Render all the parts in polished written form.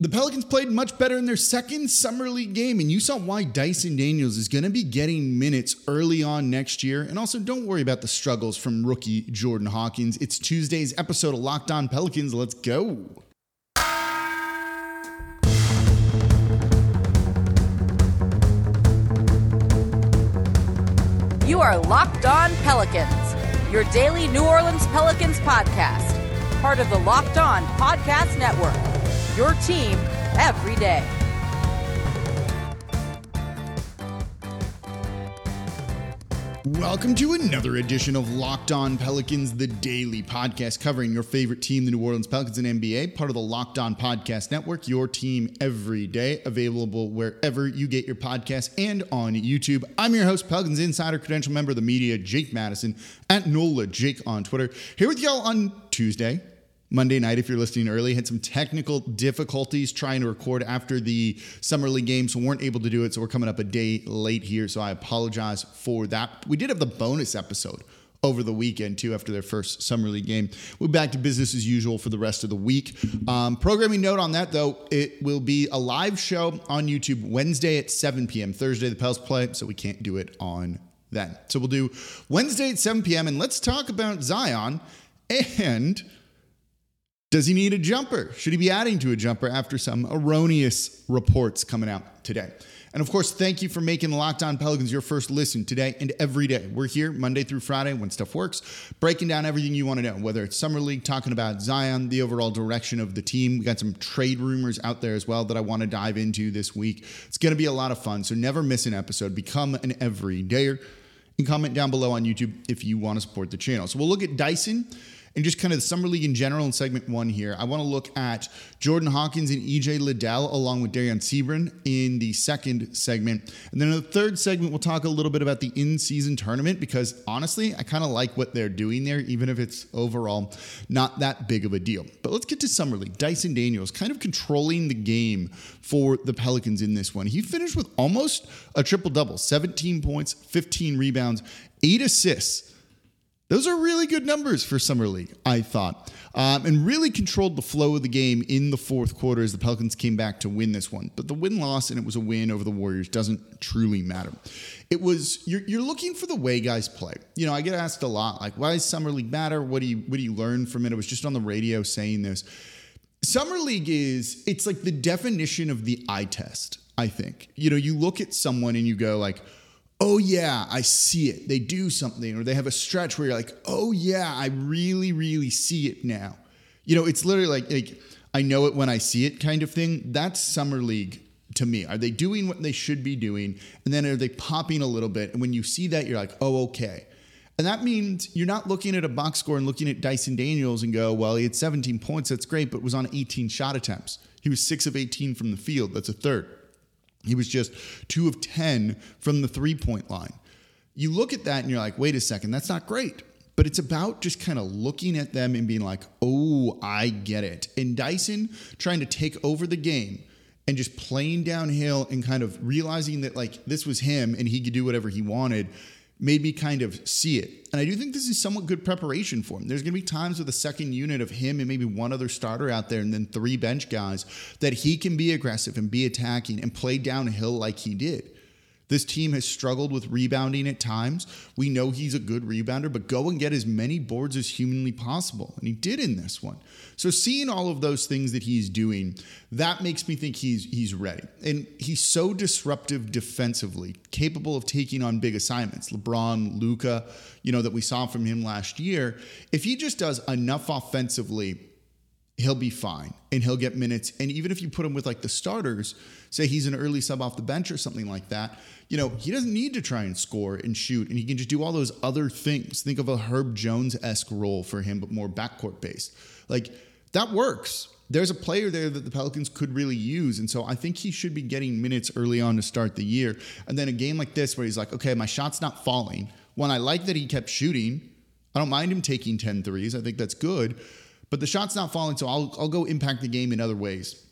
The Pelicans played much better in their second summer league game, and you saw why Dyson Daniels is going to be getting minutes early on next year. And also, don't worry about the struggles from rookie Jordan Hawkins. It's Tuesday's episode of Locked On Pelicans. Let's go. You are Locked On Pelicans, your daily New Orleans Pelicans podcast, part of the Locked On Podcast Network. Your team every day. Welcome to another edition of Locked On Pelicans, the daily podcast covering your favorite team, the New Orleans Pelicans and NBA, part of the Locked On Podcast Network, your team every day, available wherever you get your podcasts and on YouTube. I'm your host, Pelicans Insider, credential member of the media, Jake Madison, at NOLA Jake on Twitter, here with y'all on Tuesday. Monday night, if you're listening early, had some technical difficulties trying to record after the summer league game, so weren't able to do it. So we're coming up a day late here. So I apologize for that. We did have the bonus episode over the weekend too, after their first summer league game. We're back to business as usual for the rest of the week. Programming note on that though, it will be a live show on YouTube Wednesday at 7 p.m. Thursday, the Pels play, so we can't do it on then. So we'll do Wednesday at 7 p.m. and let's talk about Zion and. Does he need a jumper? Should he be adding to a jumper after some erroneous reports coming out today? And of course, thank you for making Locked On Pelicans your first listen today and every day. We're here Monday through Friday when stuff works, breaking down everything you want to know, whether it's Summer League, talking about Zion, the overall direction of the team. We got some trade rumors out there as well that I want to dive into this week. It's going to be a lot of fun, so never miss an episode. Become an everydayer and comment down below on YouTube if you want to support the channel. So we'll look at Dyson. And just kind of the summer league in general in segment one here, I want to look at Jordan Hawkins and EJ Liddell along with Dereon Seabron in the second segment. And then in the third segment, we'll talk a little bit about the in-season tournament because honestly, I kind of like what they're doing there, even if it's overall not that big of a deal. But let's get to summer league. Dyson Daniels kind of controlling the game for the Pelicans in this one. He finished with almost a triple-double, 17 points, 15 rebounds, 8 assists. Those are really good numbers for Summer League, I thought, and really controlled the flow of the game in the fourth quarter as the Pelicans came back to win this one. But the win-loss, and it was a win over the Warriors, doesn't truly matter. It was, you're looking for the way guys play. You know, I get asked a lot, like, why does Summer League matter? What do you learn from it? I was just on the radio saying this. Summer League is, it's like the definition of the eye test, I think. You know, you look at someone and you go like, oh yeah, I see it. They do something or they have a stretch where you're like, oh yeah, I really, really see it now. You know, it's literally like I know it when I see it kind of thing. That's summer league to me. Are they doing what they should be doing? And then are they popping a little bit? And when you see that, you're like, oh, okay. And that means you're not looking at a box score and looking at Dyson Daniels and go, well, he had 17 points. That's great, but was on 18 shot attempts. He was 6 of 18 from the field. That's a third. He was just 2 of 10 from the three-point line. You look at that and you're like, wait a second, that's not great. But it's about just kind of looking at them and being like, oh, I get it. And Dyson trying to take over the game and just playing downhill and kind of realizing that like this was him and he could do whatever he wanted made me kind of see it. And I do think this is somewhat good preparation for him. There's going to be times with a second unit of him and maybe one other starter out there and then 3 bench guys that he can be aggressive and be attacking and play downhill like he did. This team has struggled with rebounding at times. We know he's a good rebounder, but go and get as many boards as humanly possible. And he did in this one. So seeing all of those things that he's doing, that makes me think he's ready. And he's so disruptive defensively, capable of taking on big assignments. LeBron, Luka, you know, that we saw from him last year. If he just does enough offensively, he'll be fine and he'll get minutes. And even if you put him with like the starters, say he's an early sub off the bench or something like that, you know, he doesn't need to try and score and shoot and he can just do all those other things. Think of a Herb Jones-esque role for him, but more backcourt based. Like that works. There's a player there that the Pelicans could really use. And so I think he should be getting minutes early on to start the year. And then a game like this where he's like, okay, my shot's not falling. One, I like that he kept shooting. I don't mind him taking 10 threes. I think that's good. But the shot's not falling, so I'll go impact the game in other ways.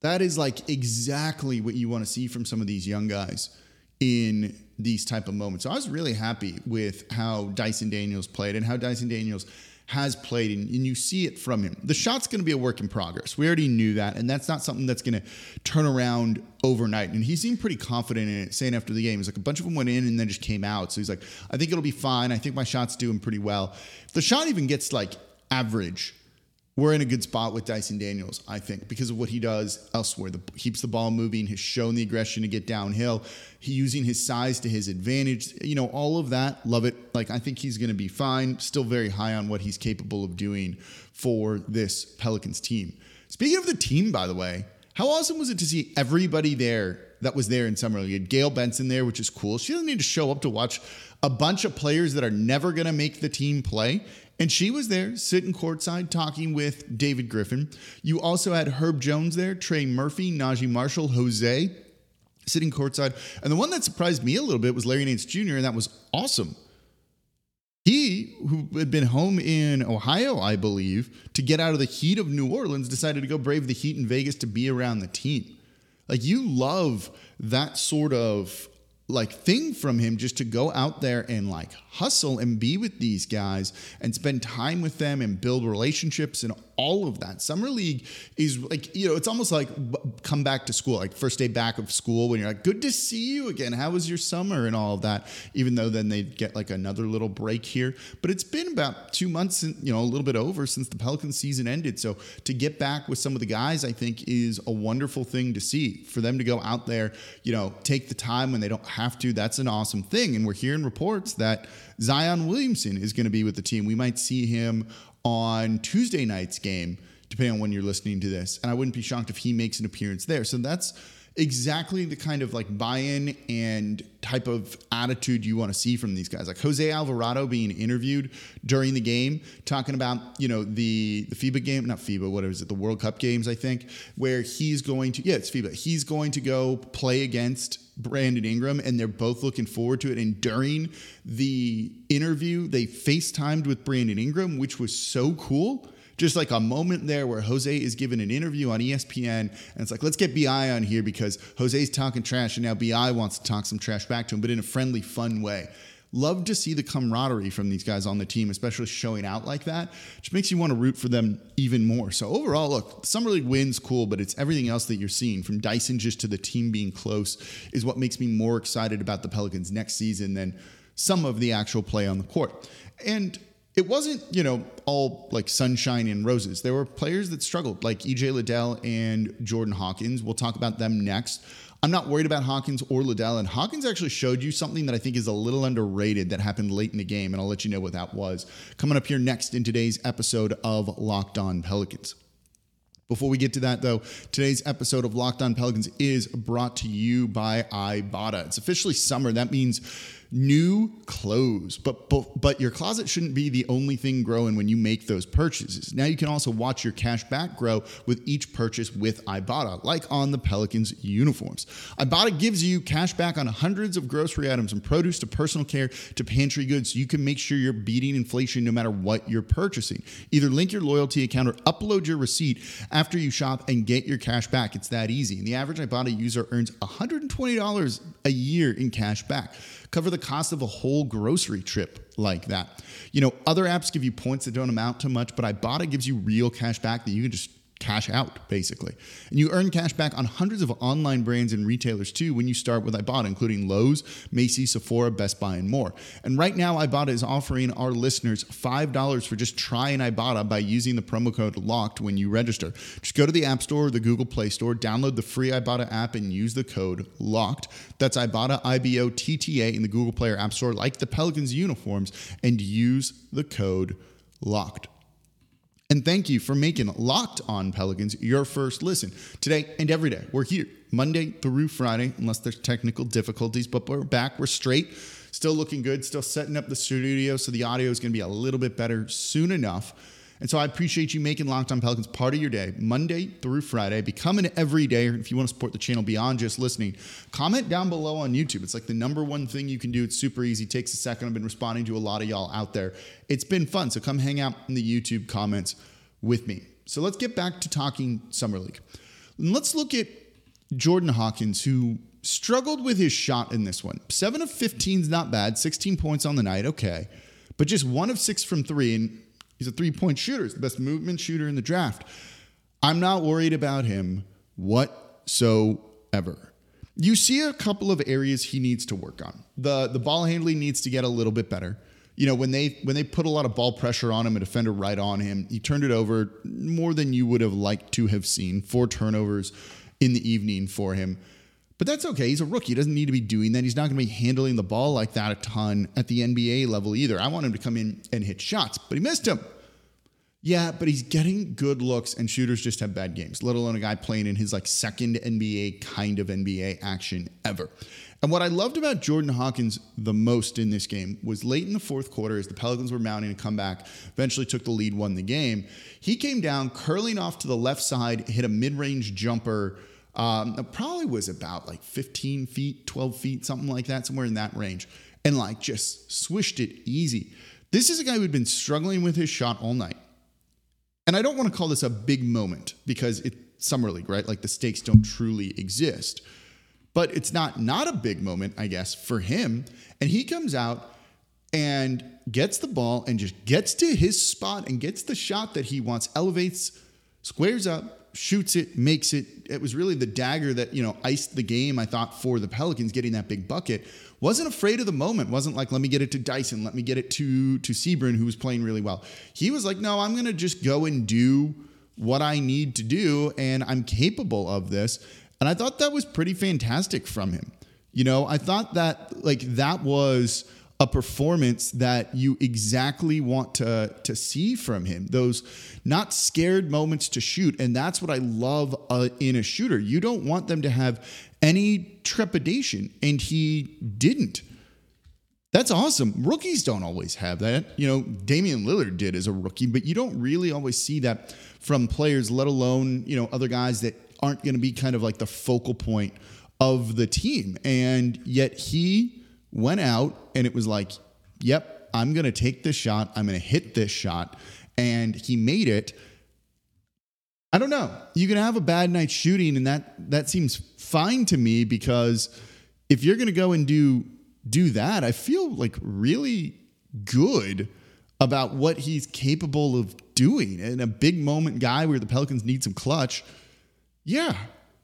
That is like exactly what you want to see from some of these young guys in these type of moments. So I was really happy with how Dyson Daniels played and how Dyson Daniels has played, and you see it from him. The shot's going to be a work in progress. We already knew that, and that's not something that's going to turn around overnight. And he seemed pretty confident in it, saying after the game, he's like, a bunch of them went in and then just came out. So he's like, I think it'll be fine. I think my shot's doing pretty well. If the shot even gets like average, we're in a good spot with Dyson Daniels, I think, because of what he does elsewhere. He keeps the ball moving, has shown the aggression to get downhill, he using his size to his advantage, you know, all of that, love it. Like, I think he's going to be fine, still very high on what he's capable of doing for this Pelicans team. Speaking of the team, by the way, how awesome was it to see everybody there that was there in summer league? You had Gail Benson there, which is cool. She doesn't need to show up to watch a bunch of players that are never going to make the team play. And she was there sitting courtside talking with David Griffin. You also had Herb Jones there, Trey Murphy, Najee Marshall, Jose sitting courtside. And the one that surprised me a little bit was Larry Nance Jr., and that was awesome. He, who had been home in Ohio, I believe, to get out of the heat of New Orleans, decided to go brave the heat in Vegas to be around the team. Like, you love that sort of like thing from him, just to go out there and like hustle and be with these guys and spend time with them and build relationships and all of that. Summer league is like, you know, it's almost like come back to school, like first day back of school when you're like, good to see you again. How was your summer and all of that? Even though then they get like another little break here, but it's been about 2 months and, you know, a little bit over since the Pelicans season ended. So to get back with some of the guys, I think is a wonderful thing to see for them to go out there, you know, take the time when they don't have to. That's an awesome thing. And we're hearing reports that Zion Williamson is going to be with the team. We might see him on Tuesday night's game, depending on when you're listening to this. And I wouldn't be shocked if he makes an appearance there. So that's exactly the kind of like buy-in and type of attitude you want to see from these guys. Like Jose Alvarado being interviewed during the game, talking about, you know, the FIBA game, not FIBA, what is it? The World Cup games, I think, where he's going to, it's FIBA. He's going to go play against Brandon Ingram, and they're both looking forward to it. And during the interview, they FaceTimed with Brandon Ingram, which was so cool. Just like a moment there where Jose is given an interview on ESPN, and it's like, let's get BI on here because Jose's talking trash, and now BI wants to talk some trash back to him, but in a friendly, fun way. Love to see the camaraderie from these guys on the team, especially showing out like that, which makes you want to root for them even more. So overall, look, Summer League wins, cool, but it's everything else that you're seeing from Dyson just to the team being close is what makes me more excited about the Pelicans next season than some of the actual play on the court. And it wasn't, you know, all like sunshine and roses. There were players that struggled, like EJ Liddell and Jordan Hawkins. We'll talk about them next. I'm not worried about Hawkins or Liddell, and Hawkins actually showed you something that I think is a little underrated that happened late in the game, and I'll let you know what that was coming up here next in today's episode of Locked On Pelicans. Before we get to that, though, today's episode of Locked On Pelicans is brought to you by Ibotta. It's officially summer. That means new clothes, but your closet shouldn't be the only thing growing when you make those purchases. Now you can also watch your cash back grow with each purchase with Ibotta, like on the Pelicans uniforms. Ibotta gives you cash back on hundreds of grocery items, from produce to personal care to pantry goods, so you can make sure you're beating inflation no matter what you're purchasing. Either link your loyalty account or upload your receipt after you shop and get your cash back. It's that easy. And the average Ibotta user earns $120 a year in cash back. Cover the cost of a whole grocery trip like that. You know, other apps give you points that don't amount to much, but Ibotta gives you real cash back that you can just cash out, basically. And you earn cash back on hundreds of online brands and retailers too when you start with Ibotta, including Lowe's, Macy's, Sephora, Best Buy, and more. And right now, Ibotta is offering our listeners $5 for just trying Ibotta by using the promo code LOCKED when you register. Just go to the App Store or the Google Play Store, download the free Ibotta app, and use the code LOCKED. That's Ibotta, I-B-O-T-T-A, in the Google Play or App Store, like the Pelicans uniforms, and use the code LOCKED. And thank you for making Locked On Pelicans your first listen today and every day. We're here Monday through Friday, unless there's technical difficulties, but we're back. We're straight, still looking good, still setting up the studio. So the audio is going to be a little bit better soon enough. And so I appreciate you making Locked On Pelicans part of your day, Monday through Friday. Become an everydayer. If you want to support the channel beyond just listening, comment down below on YouTube. It's like the number one thing you can do. It's super easy. Takes a second. I've been responding to a lot of y'all out there. It's been fun. So come hang out in the YouTube comments with me. So let's get back to talking Summer League. And let's look at Jordan Hawkins, who struggled with his shot in this one. 7 of 15 is not bad. 16 points on the night. Okay. But just 1 of 6 from 3, and He's a three-point shooter. He's the best movement shooter in the draft. I'm not worried about him whatsoever. You see a couple of areas he needs to work on. The ball handling needs to get a little bit better. You know, when they put a lot of ball pressure on him, a defender right on him, he turned it over more than you would have liked to have seen. 4 turnovers in the evening for him. But that's okay. He's a rookie. He doesn't need to be doing that. He's not going to be handling the ball like that a ton at the NBA level either. I want him to come in and hit shots, but he missed him. Yeah, but he's getting good looks, and shooters just have bad games, let alone a guy playing in his like second NBA kind of NBA action ever. And what I loved about Jordan Hawkins the most in this game was late in the fourth quarter as the Pelicans were mounting a comeback, eventually took the lead, won the game. He came down, curling off to the left side, hit a mid-range jumper. It probably was about like 15 feet, 12 feet, something like that, somewhere in that range. And like just swished it easy. This is a guy who'd been struggling with his shot all night. And I don't want to call this a big moment because it's Summer League, right? Like the stakes don't truly exist. But it's not a big moment, I guess, for him. And he comes out and gets the ball and just gets to his spot and gets the shot that he wants, elevates, squares up, shoots it, makes it. It was really the dagger that, you know, iced the game, I thought, for the Pelicans getting that big bucket. Wasn't afraid of the moment. Wasn't like, let me get it to Dyson. Let me get it to Seabron, who was playing really well. He was like, no, I'm going to just go and do what I need to do. And I'm capable of this. And I thought that was pretty fantastic from him. You know, I thought that like that was a performance that you exactly want to see from him. Those not scared moments to shoot. And that's what I love in a shooter. You don't want them to have any trepidation. And he didn't. That's awesome. Rookies don't always have that. You know, Damian Lillard did as a rookie, but you don't really always see that from players, let alone, you know, other guys that aren't going to be kind of like the focal point of the team. And yet he went out and it was like, yep, I'm going to take this shot. I'm going to hit this shot. And he made it. I don't know. You can have a bad night shooting and that seems fine to me, because if you're going to go and do that, I feel like really good about what he's capable of doing. And a big moment guy where the Pelicans need some clutch. Yeah,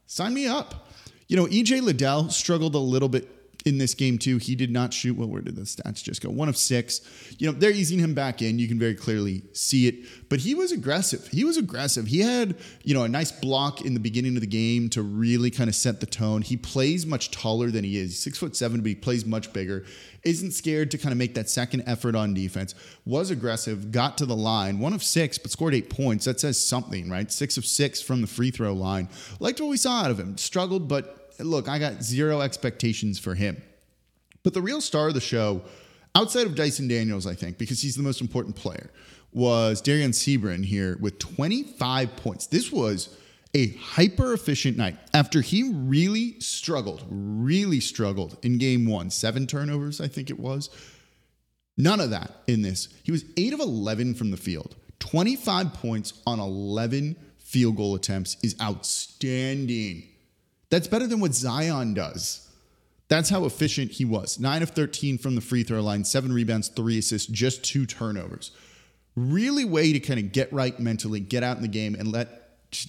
sign me up. You know, EJ Liddell struggled a little bit in this game too. He did not shoot. Well, where did the stats just go? 1 of 6. You know, they're easing him back in. You can very clearly see it. But he was aggressive. He had, you know, a nice block in the beginning of the game to really kind of set the tone. He plays much taller than he is. He's 6'7", but he plays much bigger. Isn't scared to kind of make that second effort on defense. Was aggressive. Got to the line. 1 of 6, but scored 8 points. That says something, right? 6 of 6 from the free throw line. Liked what we saw out of him. Struggled, but look, I got zero expectations for him. But the real star of the show, outside of Dyson Daniels, I think, because he's the most important player, was Dereon Seabron here with 25 points. This was a hyper-efficient night after he really struggled in game 1. 7 turnovers, I think it was. None of that in this. He was 8 of 11 from the field. 25 points on 11 field goal attempts is outstanding. That's better than what Zion does. That's how efficient he was. 9 of 13 from the free throw line, 7 rebounds, 3 assists, just 2 turnovers. Really way to kind of get right mentally, get out in the game, and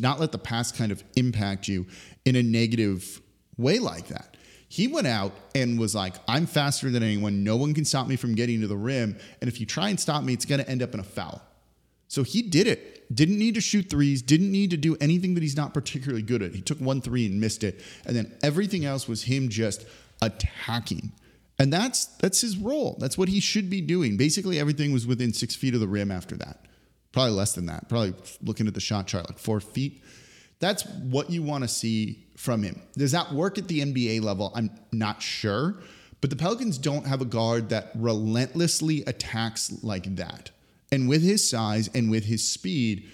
not let the past kind of impact you in a negative way like that. He went out and was like, I'm faster than anyone. No one can stop me from getting to the rim. And if you try and stop me, it's going to end up in a foul. So he did it. Didn't need to shoot threes. Didn't need to do anything that he's not particularly good at. He took 1 3 and missed it. And then everything else was him just attacking. And that's his role. That's what he should be doing. Basically, everything was within 6 feet of the rim after that. Probably less than that. Probably looking at the shot chart, like 4 feet. That's what you want to see from him. Does that work at the NBA level? I'm not sure. But the Pelicans don't have a guard that relentlessly attacks like that. And with his size and with his speed,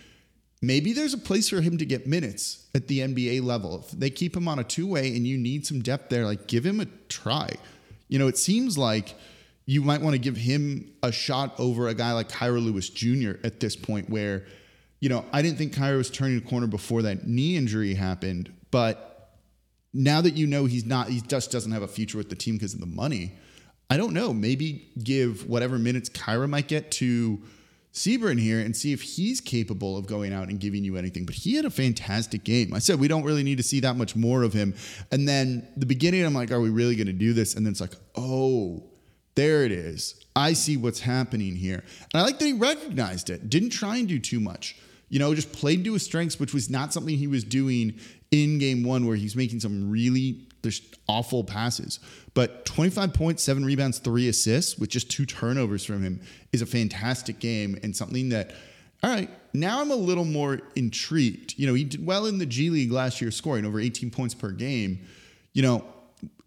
maybe there's a place for him to get minutes at the NBA level. If they keep him on a two-way and you need some depth there, like give him a try. You know, it seems like you might want to give him a shot over a guy like Kyra Lewis Jr. at this point where, you know, I didn't think Kyra was turning a corner before that knee injury happened. But now that you know he just doesn't have a future with the team because of the money, I don't know. Maybe give whatever minutes Kyra might get to Seabron here and see if he's capable of going out and giving you anything. But he had a fantastic game. I said, we don't really need to see that much more of him. And then the beginning, I'm like, are we really going to do this? And then it's like, oh, there it is. I see what's happening here. And I like that he recognized it. Didn't try and do too much. You know, just played to his strengths, which was not something he was doing in game one, where he's making some really awful passes. But 25 points, 7 rebounds, 3 assists with just 2 turnovers from him is a fantastic game, and something that, all right, now I'm a little more intrigued. You know, he did well in the G League last year, scoring over 18 points per game. You know,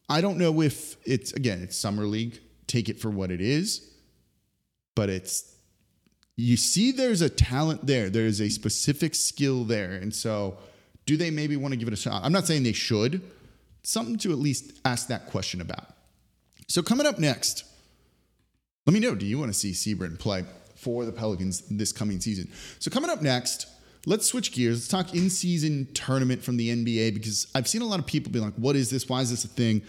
I don't know if it's, again, it's summer league. Take it for what it is. But it's, you see there's a talent there. There is a specific skill there. And so do they maybe want to give it a shot? I'm not saying they should. Something to at least ask that question about. So coming up next, let me know, do you want to see Seabron play for the Pelicans this coming season? So coming up next, let's switch gears. Let's talk in-season tournament from the NBA, because I've seen a lot of people be like, what is this? Why is this a thing?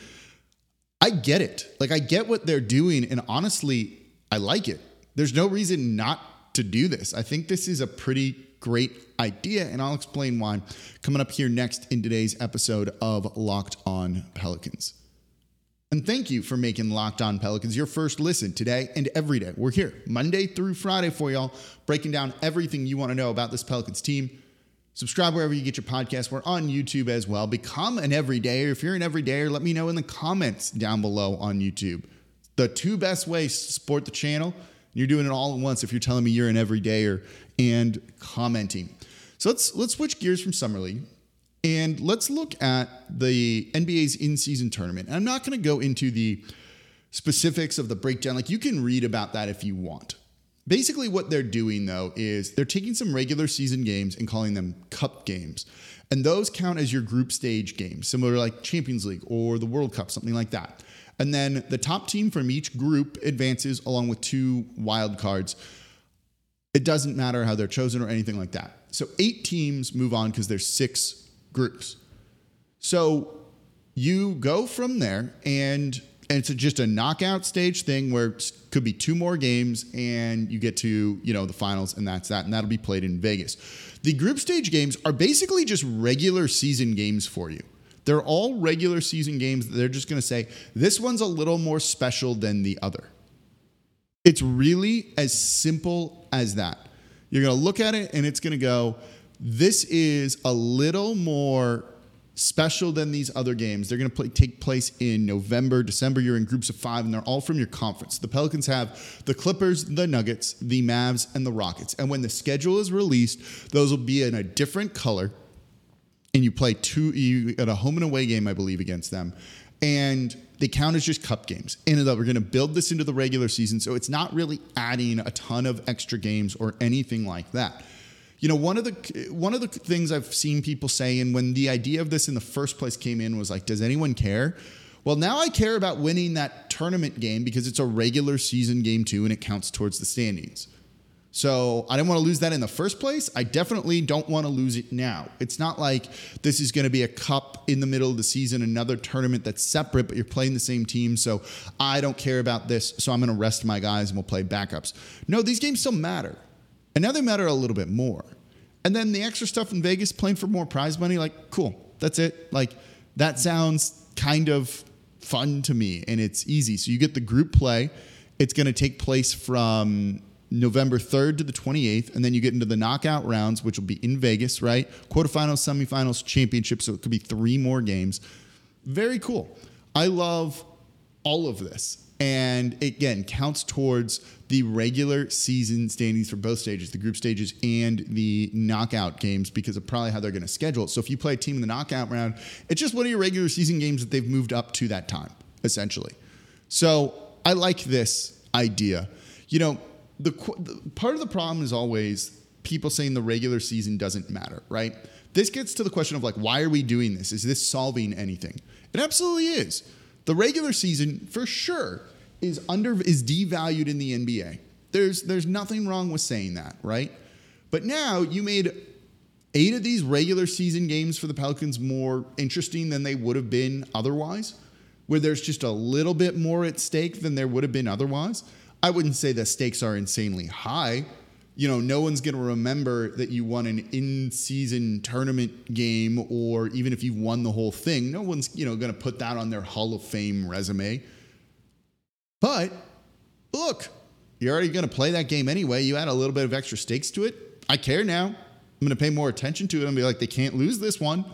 I get it. Like, I get what they're doing. And honestly, I like it. There's no reason not to do this. I think this is a pretty great idea, and I'll explain why coming up here next in today's episode of Locked On Pelicans. And thank you for making Locked On Pelicans your first listen today and every day. We're here Monday through Friday for y'all, breaking down everything you want to know about this Pelicans team. Subscribe wherever you get your podcast. We're on YouTube as well. Become an everydayer. If you're an everydayer, let me know in the comments down below on YouTube. The 2 best ways to support the channel. You're doing it all at once if you're telling me you're an everydayer and commenting. So let's switch gears from Summer League and let's look at the NBA's in-season tournament. And I'm not going to go into the specifics of the breakdown. Like, you can read about that if you want. Basically what they're doing, though, is they're taking some regular season games and calling them cup games. And those count as your group stage games, similar to like Champions League or the World Cup, something like that. And then the top team from each group advances along with 2 wild cards. It doesn't matter how they're chosen or anything like that. So 8 teams move on because there's 6 groups. So you go from there, and it's just a knockout stage thing where it could be 2 more games and you get to, you know, the finals, and that's that. And that'll be played in Vegas. The group stage games are basically just regular season games for you. They're all regular season games that they're just going to say, this one's a little more special than the other. It's really as simple as that. You're going to look at it and it's going to go, this is a little more special than these other games. They're going to take place in November, December. You're in groups of 5, and they're all from your conference. The Pelicans have the Clippers, the Nuggets, the Mavs, and the Rockets. And when the schedule is released, those will be in a different color. And you play you got a home and away game, I believe, against them. And they count as just cup games. And we're going to build this into the regular season. So it's not really adding a ton of extra games or anything like that. You know, one of the things I've seen people say, and when the idea of this in the first place came in, was like, does anyone care? Well, now I care about winning that tournament game because it's a regular season game too, and it counts towards the standings. So I didn't want to lose that in the first place. I definitely don't want to lose it now. It's not like this is going to be a cup in the middle of the season, another tournament that's separate, but you're playing the same team. So I don't care about this. So I'm going to rest my guys and we'll play backups. No, these games still matter. And now they matter a little bit more. And then the extra stuff in Vegas, playing for more prize money, like, cool, that's it. Like, that sounds kind of fun to me, and it's easy. So you get the group play. It's going to take place from November 3rd to the 28th, and then you get into the knockout rounds, which will be in Vegas, right? Quarterfinals, semifinals, championship, so it could be 3 more games. Very cool. I love all of this. And again, counts towards the regular season standings for both stages, the group stages and the knockout games, because of probably how they're going to schedule it. So if you play a team in the knockout round, it's just one of your regular season games that they've moved up to that time, essentially. So I like this idea. You know, the part of the problem is always people saying the regular season doesn't matter, right? This gets to the question of, like, why are we doing this? Is this solving anything? It absolutely is. The regular season, for sure, is devalued in the NBA. There's nothing wrong with saying that, right? But now you made 8 of these regular season games for the Pelicans more interesting than they would have been otherwise, where there's just a little bit more at stake than there would have been otherwise. I wouldn't say the stakes are insanely high, you know, no one's going to remember that you won an in-season tournament game, or even if you won the whole thing, no one's, you know, going to put that on their Hall of Fame resume. But look, you're already going to play that game anyway. You add a little bit of extra stakes to it. I care now. I'm going to pay more attention to it and be like, they can't lose this one.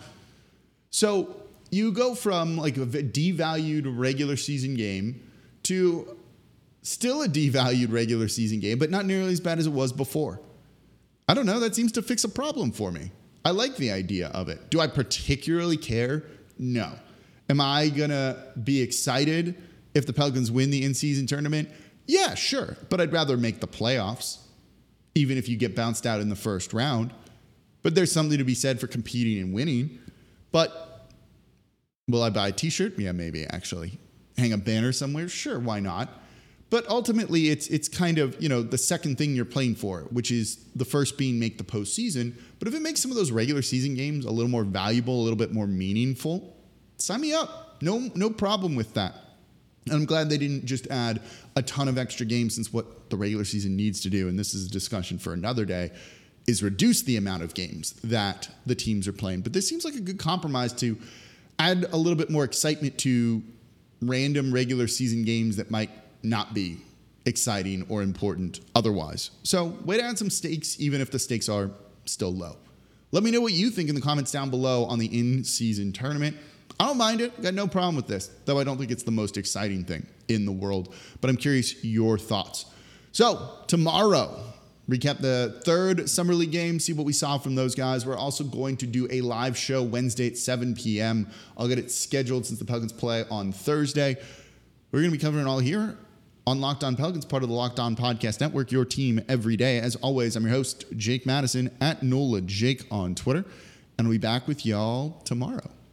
So you go from like a devalued regular season game to still a devalued regular season game, but not nearly as bad as it was before. I don't know. That seems to fix a problem for me. I like the idea of it. Do I particularly care? No. Am I going to be excited if the Pelicans win the in-season tournament? Yeah, sure. But I'd rather make the playoffs, even if you get bounced out in the first round. But there's something to be said for competing and winning. But will I buy a t-shirt? Yeah, maybe, actually. Hang a banner somewhere? Sure, why not? But ultimately, it's kind of, you know, the second thing you're playing for, which is the first being make the postseason. But if it makes some of those regular season games a little more valuable, a little bit more meaningful, sign me up. No problem with that. And I'm glad they didn't just add a ton of extra games, since what the regular season needs to do, and this is a discussion for another day, is reduce the amount of games that the teams are playing. But this seems like a good compromise to add a little bit more excitement to random regular season games that might not be exciting or important otherwise. So way to add some stakes, even if the stakes are still low. Let me know what you think in the comments down below on the in-season tournament. I don't mind it. Got no problem with this, though I don't think it's the most exciting thing in the world, but I'm curious your thoughts. So tomorrow, recap the third Summer League game, see what we saw from those guys. We're also going to do a live show Wednesday at 7 p.m. I'll get it scheduled since the Pelicans play on Thursday. We're going to be covering it all here on Locked On Pelicans, part of the Locked On Podcast Network, your team every day. As always, I'm your host, Jake Madison, at NOLA Jake on Twitter, and I'll be back with y'all tomorrow.